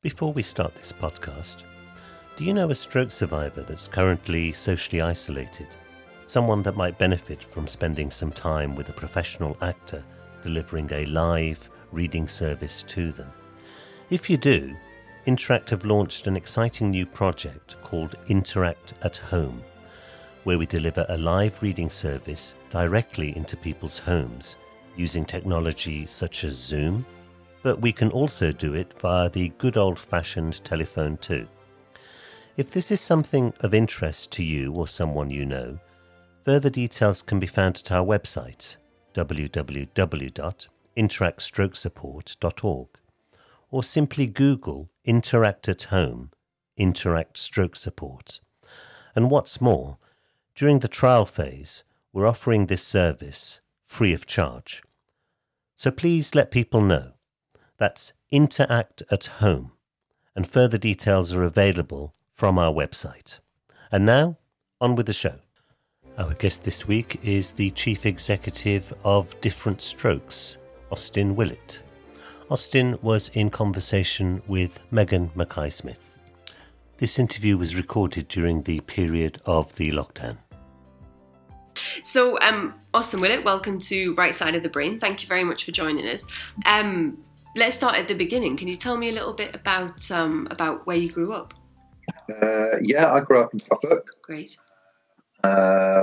Before we start this podcast, do you know a stroke survivor that's currently socially isolated? Someone that might benefit from spending some time with a professional actor delivering a live reading service to them? If you do, Interact have launched an exciting new project called Interact at Home, where we deliver a live reading service directly into people's homes using technology such as Zoom, but we can also do it via the good old-fashioned telephone too. If this is something of interest to you or someone you know, further details can be found at our website, www.interactStrokeSupport.org, or simply Google Interact at Home, Interact Stroke Support. And what's more, during the trial phase, we're offering this service free of charge. So please let people know. That's Interact at Home, and further details are available from our website. And now, on with the show. Our guest this week is the Chief Executive of Different Strokes, Austin Willett. Austin was in conversation with Megan Mackay-Smith. This interview was recorded during the period of the lockdown. So, Austin Willett, welcome to Right Side of the Brain. Thank you very much for joining us. Let's start at the beginning. Can you tell me a little bit about where you grew up? I grew up in Suffolk. Great. I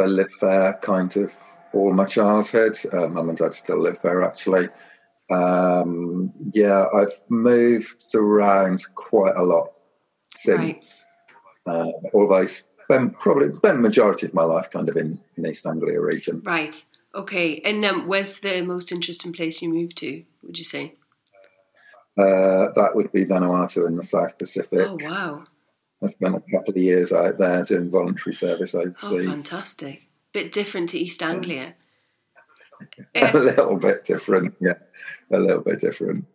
lived there kind of all my childhood. Mum and Dad still live there, actually. I've moved around quite a lot since. Right. Although I spent the majority of my life kind of in East Anglia region. Right. Okay, and where's the most interesting place you moved to, would you say? That would be Vanuatu in the South Pacific. Oh, wow. I spent a couple of years out there doing voluntary service overseas. Oh, fantastic. Bit different to East Anglia. A little bit different, yeah. A little bit different.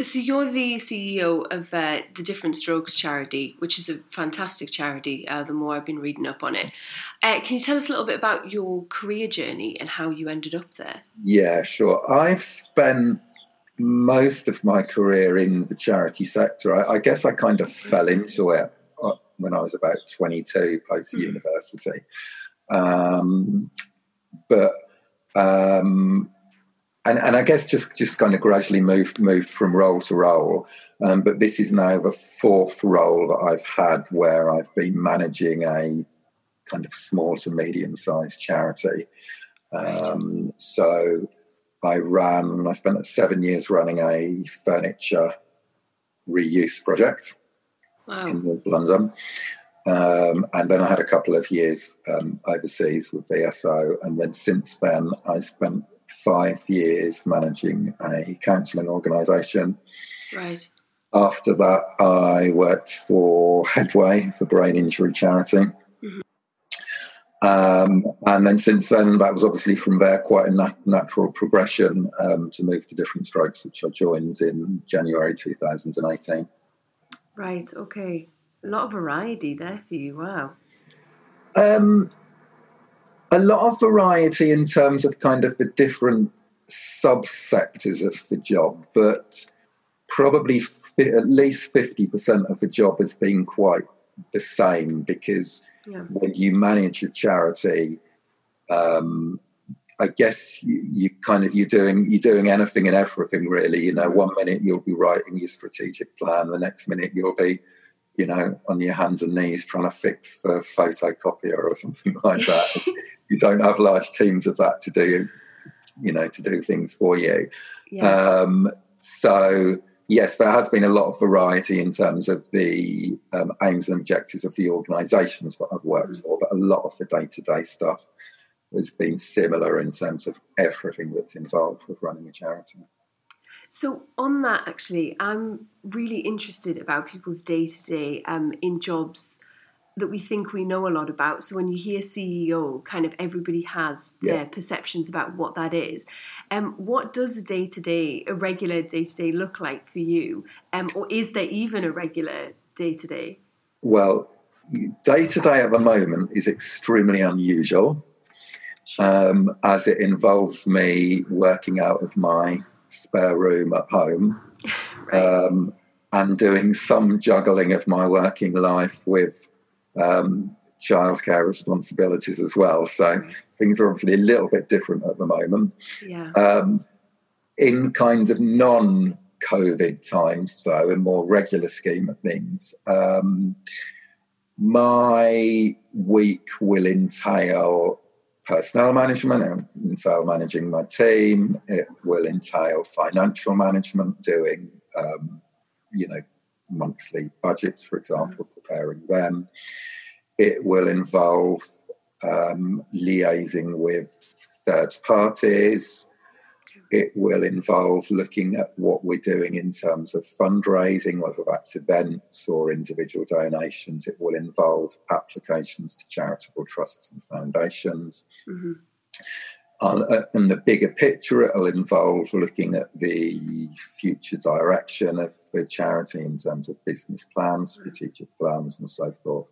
So you're the CEO of the Different Strokes charity, which is a fantastic charity, the more I've been reading up on it. Can you tell us a little bit about your career journey and how you ended up there? Yeah, sure. I've spent most of my career in the charity sector. I guess I kind of fell into it when I was about 22, post-university. And I guess just kind of gradually moved from role to role. But this is now the fourth role that I've had where I've been managing a kind of small to medium-sized charity. So I spent 7 years running a furniture reuse project. Wow. In North London. And then I had a couple of years overseas with VSO. And then since then, I spent 5 years managing a counselling organisation. Right. After that, I worked for Headway for Brain Injury Charity. Mm-hmm. And then since then, that was obviously from there quite a natural progression to move to Different Strokes, which I joined in January 2018. Right, okay. A lot of variety there for you, wow. A lot of variety in terms of kind of the different subsectors of the job, but probably at least 50% of the job has been quite the same because when you manage a charity, I guess you're doing anything and everything really. You know, 1 minute you'll be writing your strategic plan, the next minute you'll be, you know, on your hands and knees trying to fix the photocopier or something like that. You don't have large teams of that to do things for you. Yeah. So, yes, there has been a lot of variety in terms of the aims and objectives of the organisations that I've worked for, but a lot of the day-to-day stuff has been similar in terms of everything that's involved with running a charity. So on that, actually, I'm really interested about people's day-to-day in jobs that we think we know a lot about. So when you hear CEO, kind of everybody has their perceptions about what that is. What does a regular day-to-day look like for you? Or is there even a regular day-to-day? Well, day-to-day at the moment is extremely unusual, as it involves me working out of my spare room at home Right. And doing some juggling of my working life with childcare responsibilities as well. So things are obviously a little bit different at the moment. Yeah. In kind of non-COVID times, though, in more regular scheme of things, my week will entail personnel management, it will entail managing my team, it will entail financial management, doing, monthly budgets, for example, preparing them. It will involve liaising with third parties. It will involve looking at what we're doing in terms of fundraising, whether that's events or individual donations. It will involve applications to charitable trusts and foundations. Mm-hmm. And the bigger picture, it will involve looking at the future direction of the charity in terms of business plans, strategic plans, and so forth.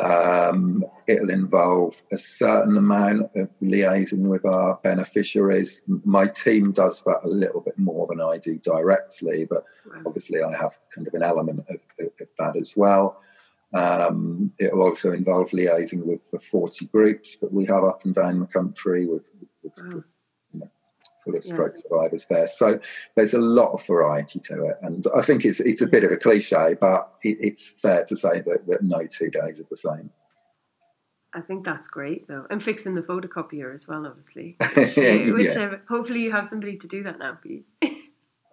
Mm-hmm. It'll involve a certain amount of liaising with our beneficiaries. My team does that a little bit more than I do directly, but obviously I have kind of an element of that as well. It'll also involve liaising with the 40 groups that we have up and down the country with full of stroke survivors there. So there's a lot of variety to it. And I think it's a bit of a cliche, but it's fair to say that no 2 days are the same. I think that's great, though. And fixing the photocopier as well, obviously. Hopefully you have somebody to do that now for you.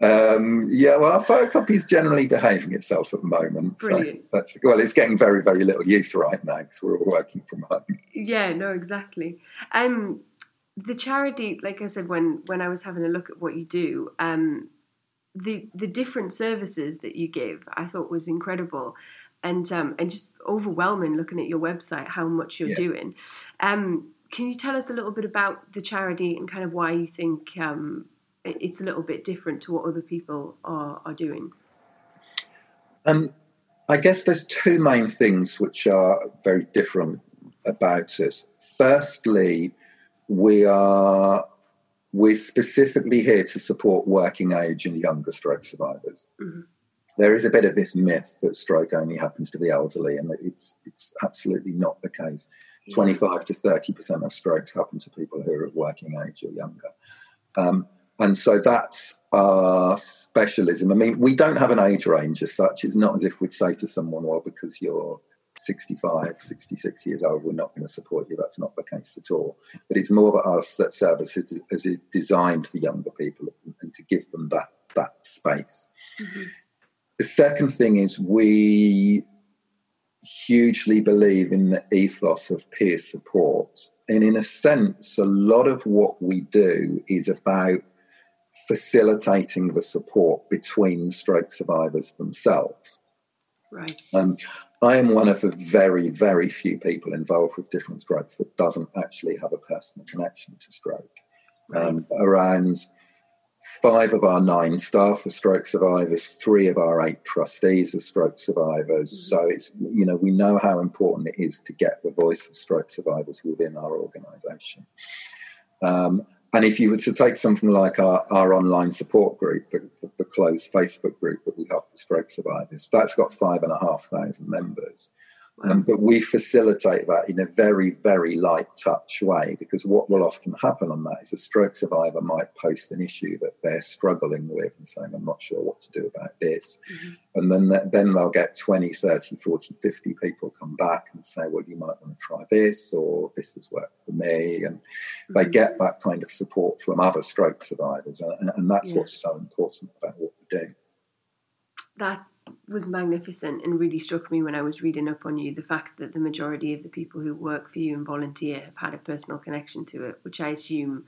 Our photocopy is generally behaving itself at the moment. Brilliant. So it's getting very, very little use right now because we're all working from home. Yeah, no, exactly. The charity, like I said, when I was having a look at what you do, the different services that you give, I thought was incredible, and just overwhelming looking at your website, how much you're doing. Can you tell us a little bit about the charity and kind of why you think it's a little bit different to what other people are doing? I guess there's two main things which are very different about us. Firstly, we're specifically here to support working age and younger stroke survivors. Mm-hmm. There is a bit of this myth that stroke only happens to the elderly, and it's absolutely not the case. 25 to 30% of strokes happen to people who are of working age or younger. And so that's our specialism. I mean, we don't have an age range as such. It's not as if we'd say to someone, well, because you're 65, 66 years old, we're not going to support you. That's not the case at all. But it's more that our service is designed for younger people and to give them that space. Mm-hmm. The second thing is we hugely believe in the ethos of peer support. And in a sense, a lot of what we do is about facilitating the support between stroke survivors themselves. Right. I am one of the very, very few people involved with different strokes that doesn't actually have a personal connection to stroke. Right. Around 5 of our 9 staff are stroke survivors, 3 of our 8 trustees are stroke survivors. Mm-hmm. So it's, we know how important it is to get the voice of stroke survivors within our organisation. And if you were to take something like our online support group, the closed Facebook group that we have for stroke survivors, that's got 5,500 members. Wow. But we facilitate that in a very, very light touch way, because what will often happen on that is a stroke survivor might post an issue that they're struggling with and saying, I'm not sure what to do about this. Mm-hmm. And then they'll get 20, 30, 40, 50 people come back and say, well, you might want to try this, or this has worked for me. And mm-hmm. they get that kind of support from other stroke survivors. And that's what's so important about what we do. That was magnificent and really struck me when I was reading up on you, the fact that the majority of the people who work for you and volunteer have had a personal connection to it, which I assume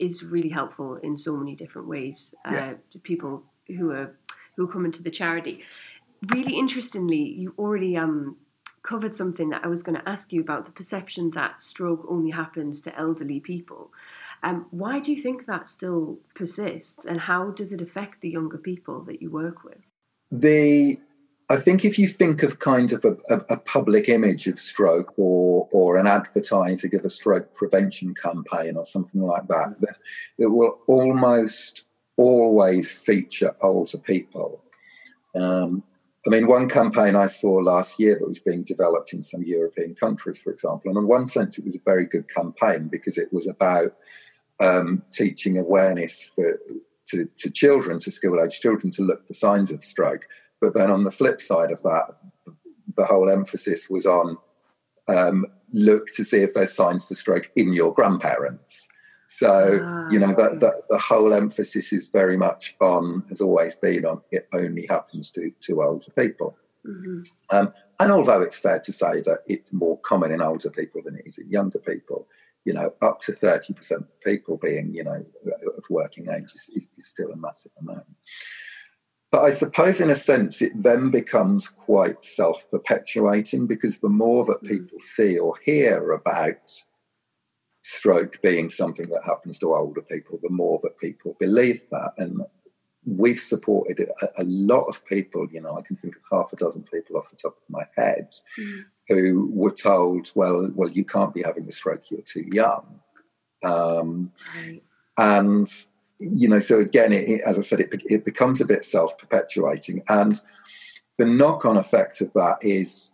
is really helpful in so many different ways to people who are coming to the charity. Really interestingly, you already covered something that I was going to ask you about, the perception that stroke only happens to elderly people. Why do you think that still persists, and how does it affect the younger people that you work with? I think if you think of kind of a public image of stroke or an advertising of a stroke prevention campaign or something like that, it will almost always feature older people. I mean, one campaign I saw last year that was being developed in some European countries, for example, and in one sense it was a very good campaign because it was about teaching awareness to children, to school-aged children, to look for signs of stroke. But then on the flip side of that, the whole emphasis was on look to see if there's signs for stroke in your grandparents. So, the whole emphasis is very much on, has always been on, it only happens to older people. Mm-hmm. And although it's fair to say that it's more common in older people than it is in younger people, you know, up to 30% of people being, you know, of working age is still a massive amount. But I suppose in a sense it then becomes quite self-perpetuating because the more that people see or hear about stroke being something that happens to older people, the more that people believe that. And we've supported a lot of people, you know, I can think of 6 people off the top of my head who were told, well, you can't be having a stroke, you're too young. And, you know, so again, it, as I said, it becomes a bit self-perpetuating. And the knock-on effect of that is,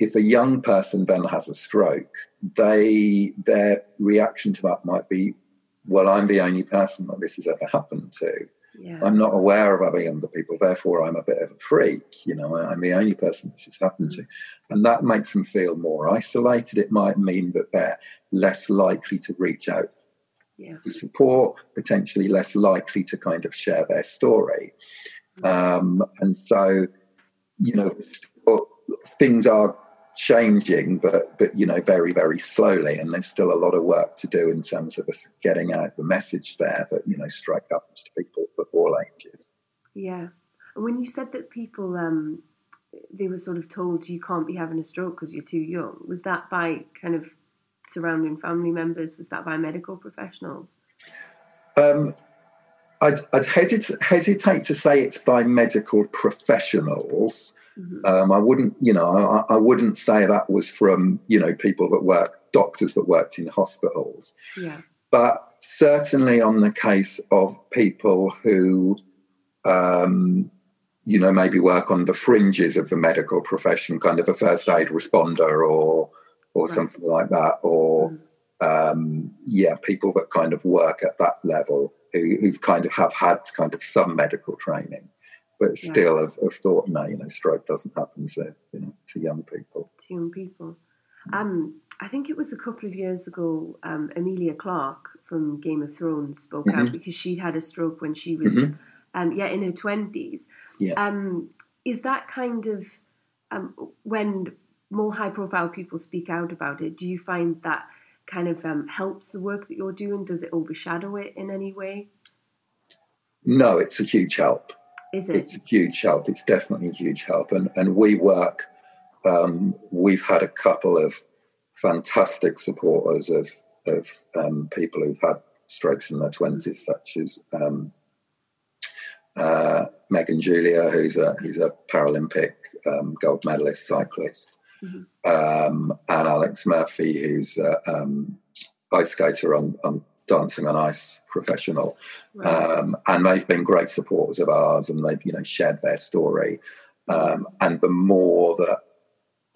if a young person then has a stroke, their reaction to that might be, well, I'm the only person that this has ever happened to. Yeah. I'm not aware of other younger people, therefore I'm a bit of a freak. You know, I'm the only person this has happened to. And that makes them feel more isolated. It might mean that they're less likely to reach out for support, potentially less likely to kind of share their story. And so, you know, things are changing, but you know, very, very slowly, and there's still a lot of work to do in terms of us getting out the message there that, you know, stroke happens to people of all ages. Yeah. And when you said that people they were sort of told you can't be having a stroke because you're too young, was that by kind of surrounding family members? Was that by medical professionals? I'd hesitate to say it's by medical professionals. I wouldn't, you know, I wouldn't say that was from, you know, people that doctors that worked in hospitals. Yeah. But certainly on the case of people who, you know, maybe work on the fringes of the medical profession, kind of a first aid responder or something like that, or, people that kind of work at that level who've kind of had some medical training. But still, I've thought, no, you know, stroke doesn't happen to young people. To young people. I think it was a couple of years ago, Amelia Clark from Game of Thrones spoke out because she had a stroke when she was, in her 20s. Yeah. Is that kind of, when more high-profile people speak out about it, do you find that kind of helps the work that you're doing? Does it overshadow it in any way? No, it's a huge help. It's a huge help. It's definitely a huge help. And we work, we've had a couple of fantastic supporters of people who've had strokes in their 20s, such as Megan Julia, who's a Paralympic gold medalist cyclist, and Alex Murphy, who's an ice skater on Dancing on Ice professional, and they've been great supporters of ours, and they've, you know, shared their story. And the more that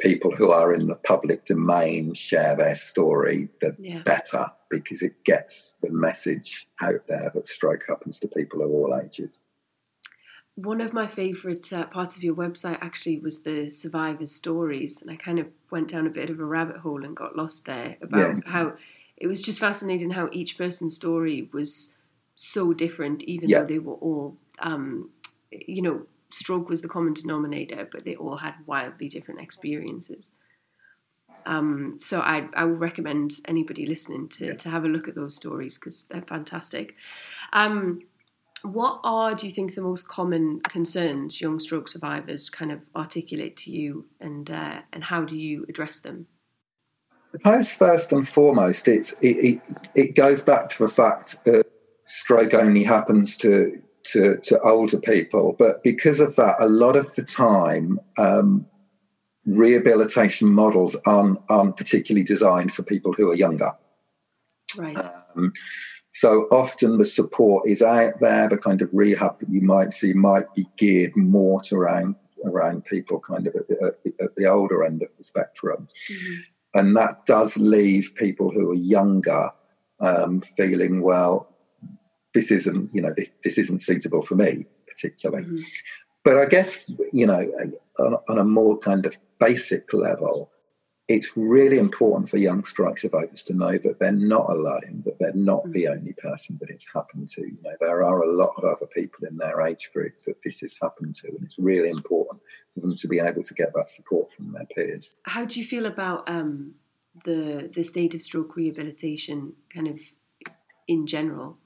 people who are in the public domain share their story, the better, because it gets the message out there that stroke happens to people of all ages. One of my favourite parts of your website actually was the survivors' stories, and I kind of went down a bit of a rabbit hole and got lost there about how... It was just fascinating how each person's story was so different, even though they were all, you know, stroke was the common denominator, but they all had wildly different experiences. So I would recommend anybody listening to have a look at those stories because they're fantastic. What are, do you think, the most common concerns young stroke survivors kind of articulate to you, and how do you address them? I suppose first and foremost, it goes back to the fact that stroke only happens to older people. But because of that, a lot of the time, rehabilitation models aren't particularly designed for people who are younger. Right. So often the support is out there. The kind of rehab that you might see might be geared more to around people kind of at the older end of the spectrum. Mm-hmm. And that does leave people who are younger feeling, well, this isn't suitable for me particularly. Mm-hmm. But I guess, on a more kind of basic level, it's really important for young strike survivors to know that they're not alone, that they're not mm-hmm. the only person that it's happened to. There are a lot of other people in their age group that this has happened to, and it's really important for them to be able to get that support from their peers. How do you feel about the state of stroke rehabilitation kind of in general?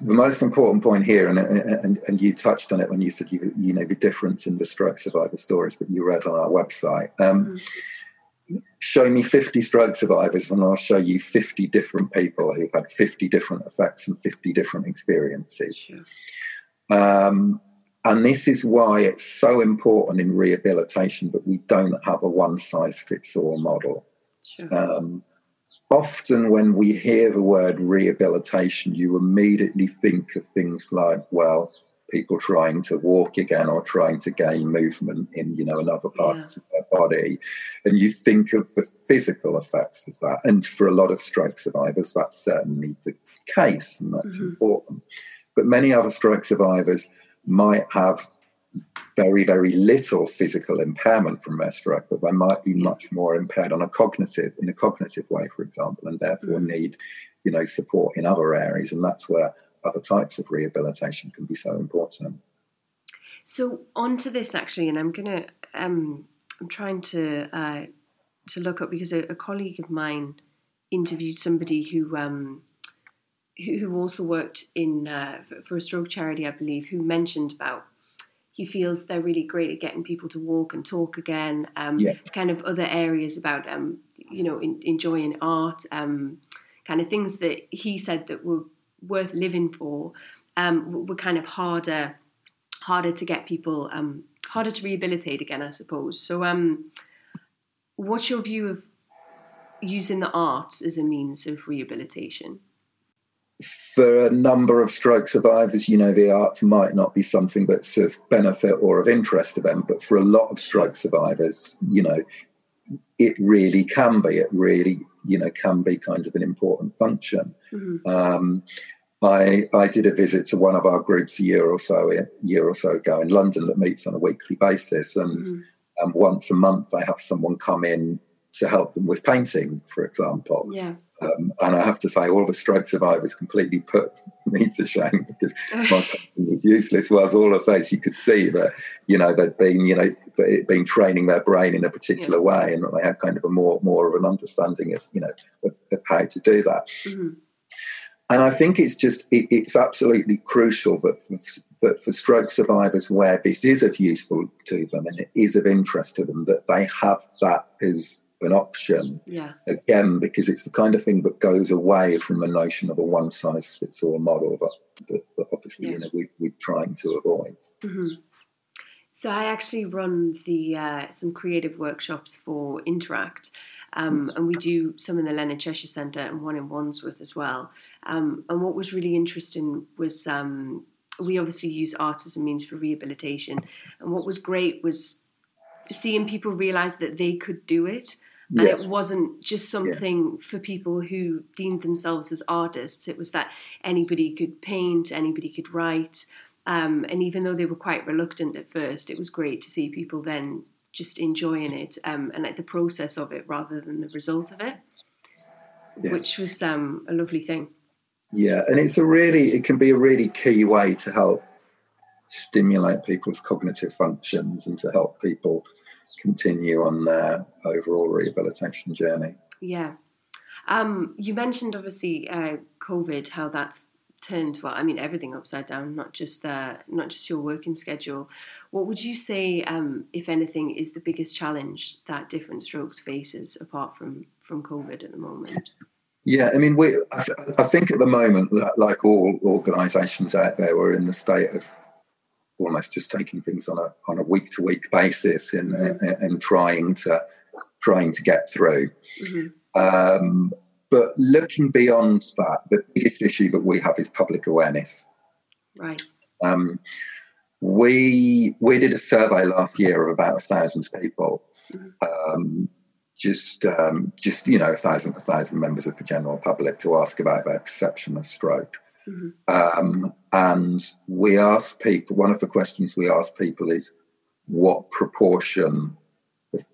The most important point here, and you touched on it when you said, the difference in the stroke survivor stories that you read on our website. Mm-hmm. Show me 50 stroke survivors and I'll show you 50 different people who've had 50 different effects and 50 different experiences. Yeah. And this is why it's so important in rehabilitation that we don't have a one-size-fits-all model. Sure. Often when we hear the word rehabilitation, you immediately think of things like, well, people trying to walk again or trying to gain movement in, another part yeah. of their body. And you think of the physical effects of that. And for a lot of stroke survivors, that's certainly the case, and that's mm-hmm. important. But many other stroke survivors might have very, very little physical impairment from their stroke, but they might be much more impaired in a cognitive way, for example, and therefore need, support in other areas. And that's where other types of rehabilitation can be so important. So on to this actually, and I'm going to, I'm trying to look up, because a colleague of mine interviewed somebody who also worked in for a stroke charity, I believe, who mentioned about he feels they're really great at getting people to walk and talk again, kind of other areas about, enjoying art, kind of things that he said that were worth living for, were kind of harder to get people, harder to rehabilitate again, I suppose. So what's your view of using the arts as a means of rehabilitation? For a number of stroke survivors, the arts might not be something that's of benefit or of interest to them, but for a lot of stroke survivors, it really can be. It really, can be kind of an important function. Mm-hmm. I did a visit to one of our groups a year or so ago in London that meets on a weekly basis, and mm-hmm. Once a month they have someone come in to help them with painting, for example. Yeah. And I have to say, all the stroke survivors completely put me to shame, because my painting was useless. Whereas all of those, you could see that, they'd been, been training their brain in a particular yeah. way, and they had kind of a more of an understanding of, of how to do that. Mm-hmm. And I think it's just, it's absolutely crucial that for stroke survivors where this is of useful to them and it is of interest to them, that they have that as an option, yeah. again, because it's the kind of thing that goes away from the notion of a one-size-fits-all model that obviously yeah. We're trying to avoid. Mm-hmm. So I actually run some creative workshops for Interact, and we do some in the Leonard Cheshire Centre and one in Wandsworth as well. And what was really interesting was we obviously use art as a means for rehabilitation, and what was great was seeing people realise that they could do it. And yeah. it wasn't just something yeah. for people who deemed themselves as artists. It was that anybody could paint, anybody could write. And even though they were quite reluctant at first, it was great to see people then just enjoying it and like the process of it rather than the result of it, yeah. which was a lovely thing. Yeah, and it can be a really key way to help stimulate people's cognitive functions and to help people continue on their overall rehabilitation journey. Yeah. You mentioned obviously COVID, how that's turned, well, I mean, everything upside down, not just your working schedule. What would you say, if anything, is the biggest challenge that Different Strokes faces apart from COVID at the moment? Yeah, I mean, I think at the moment, like all organisations out there, we're in the state of almost just taking things on a week-to-week basis and trying to get through. Mm-hmm. But looking beyond that, the biggest issue that we have is public awareness. Right. We did a survey last year of about 1,000 people, just 1,000 members of the general public to ask about their perception of stroke. And we asked people, one of the questions we asked people is, what proportion of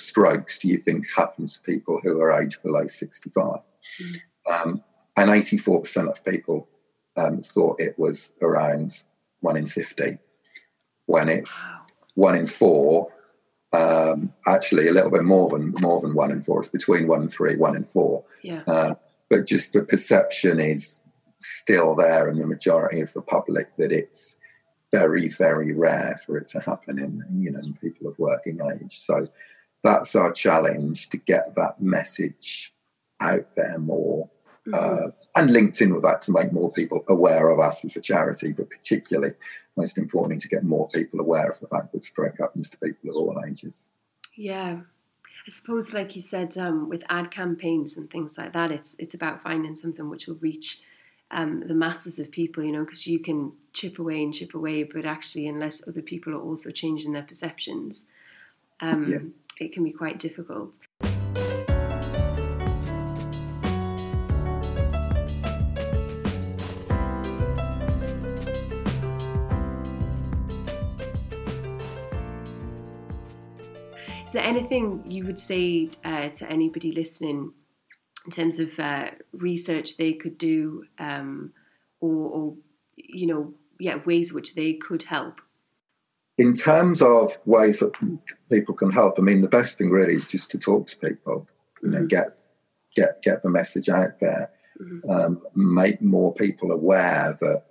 strokes do you think happen to people who are aged below 65? And 84% of people thought it was around 1 in 50, when it's 1 in 4, actually a little bit more than 1 in 4. It's between 1 in 3, 1 in 4. Yeah. But just the perception is still there in the majority of the public that it's very, very rare for it to happen in people of working age. So that's our challenge, to get that message out there more, and linked in with that to make more people aware of us as a charity, but particularly, most importantly, to get more people aware of the fact that stroke happens to people of all ages. Yeah. I suppose, like you said, with ad campaigns and things like that, it's about finding something which will reach the masses of people, because you can chip away, but actually unless other people are also changing their perceptions, it can be quite difficult. Is there anything you would say to anybody listening in terms of research they could do, or ways which they could help? In terms of ways that people can help, I mean, the best thing really is just to talk to people, get the message out there, make more people aware that,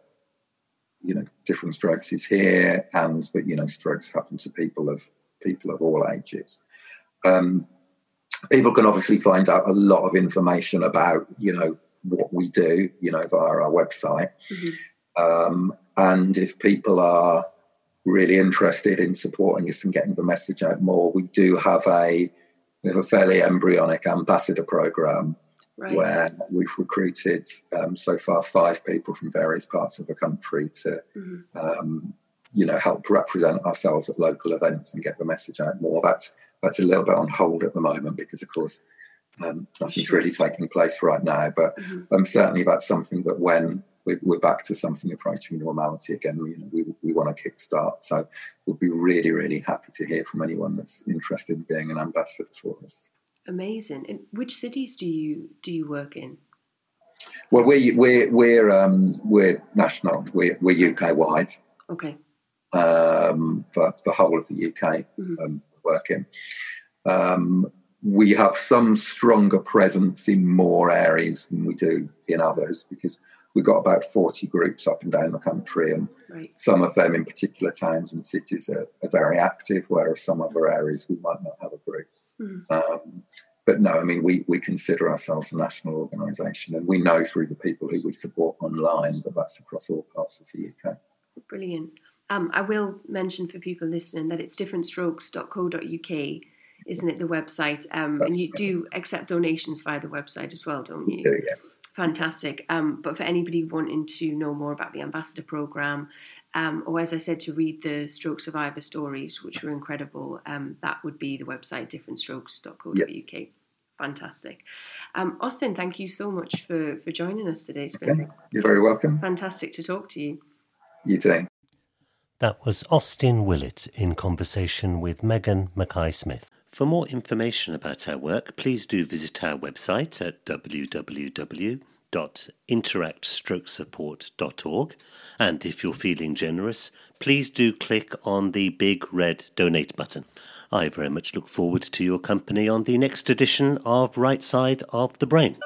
different strokes is here, and that, strokes happen to people of all ages. People can obviously find out a lot of information about, what we do, via our website. And if people are really interested in supporting us and getting the message out more, we do have a fairly embryonic ambassador program, where we've recruited so far 5 people from various parts of the country to help represent ourselves at local events and get the message out more. That's a little bit on hold at the moment because, of course, nothing's really taking place right now. But certainly that's something that when we're back to something approaching normality again, we want to kickstart. So we'll be really, really happy to hear from anyone that's interested in being an ambassador for us. Amazing. And which cities do you work in? Well, we're national. We're UK wide. Okay. For the whole of the UK work in. We have some stronger presence in more areas than we do in others, because we've got about 40 groups up and down the country, and some of them in particular towns and cities are very active, whereas some other areas we might not have a group. But no, I mean, we consider ourselves a national organisation, and we know through the people who we support online that that's across all parts of the UK. Brilliant. I will mention for people listening that it's differentstrokes.co.uk, isn't it, the website? And you do accept donations via the website as well, don't you? Yes. Fantastic. But for anybody wanting to know more about the Ambassador Programme, or as I said, to read the stroke survivor stories, which were incredible, that would be the website, differentstrokes.co.uk. Yes. Fantastic. Austin, thank you so much for joining us today. It's been You're very welcome. Fantastic to talk to you. You too. That was Austin Willett in conversation with Megan Mackay-Smith. For more information about our work, please do visit our website at www.interactstrokesupport.org. And if you're feeling generous, please do click on the big red donate button. I very much look forward to your company on the next edition of Right Side of the Brain.